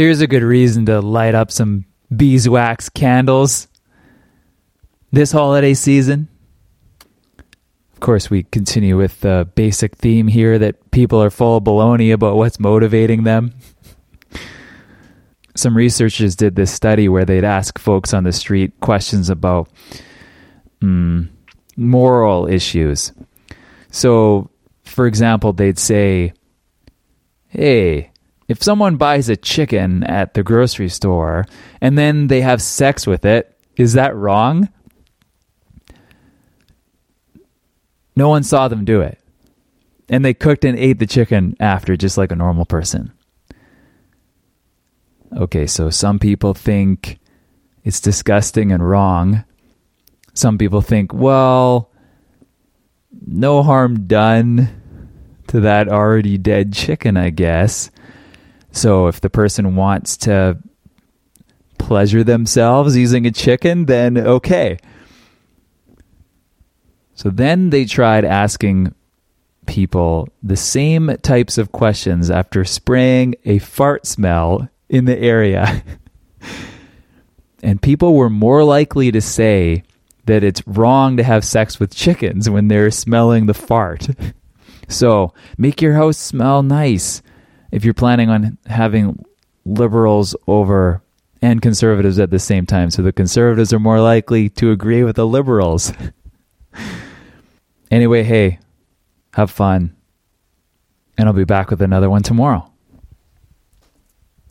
Here's a good reason to light up some beeswax candles this holiday season. Of course, we continue with the basic theme here that people are full of baloney about what's motivating them. Some researchers did this study where they'd ask folks on the street questions about moral issues. So, for example, they'd say, hey, if someone buys a chicken at the grocery store and then they have sex with it, is that wrong? No one saw them do it. And they cooked and ate the chicken after, just like a normal person. Okay, so some people think it's disgusting and wrong. Some people think, well, no harm done to that already dead chicken, I guess. So if the person wants to pleasure themselves using a chicken, then okay. So then they tried asking people the same types of questions after spraying a fart smell in the area. And people were more likely to say that it's wrong to have sex with chickens when they're smelling the fart. So make your house smell nice. If you're planning on having liberals over and conservatives at the same time, so the conservatives are more likely to agree with the liberals. Anyway, hey, have fun. And I'll be back with another one tomorrow.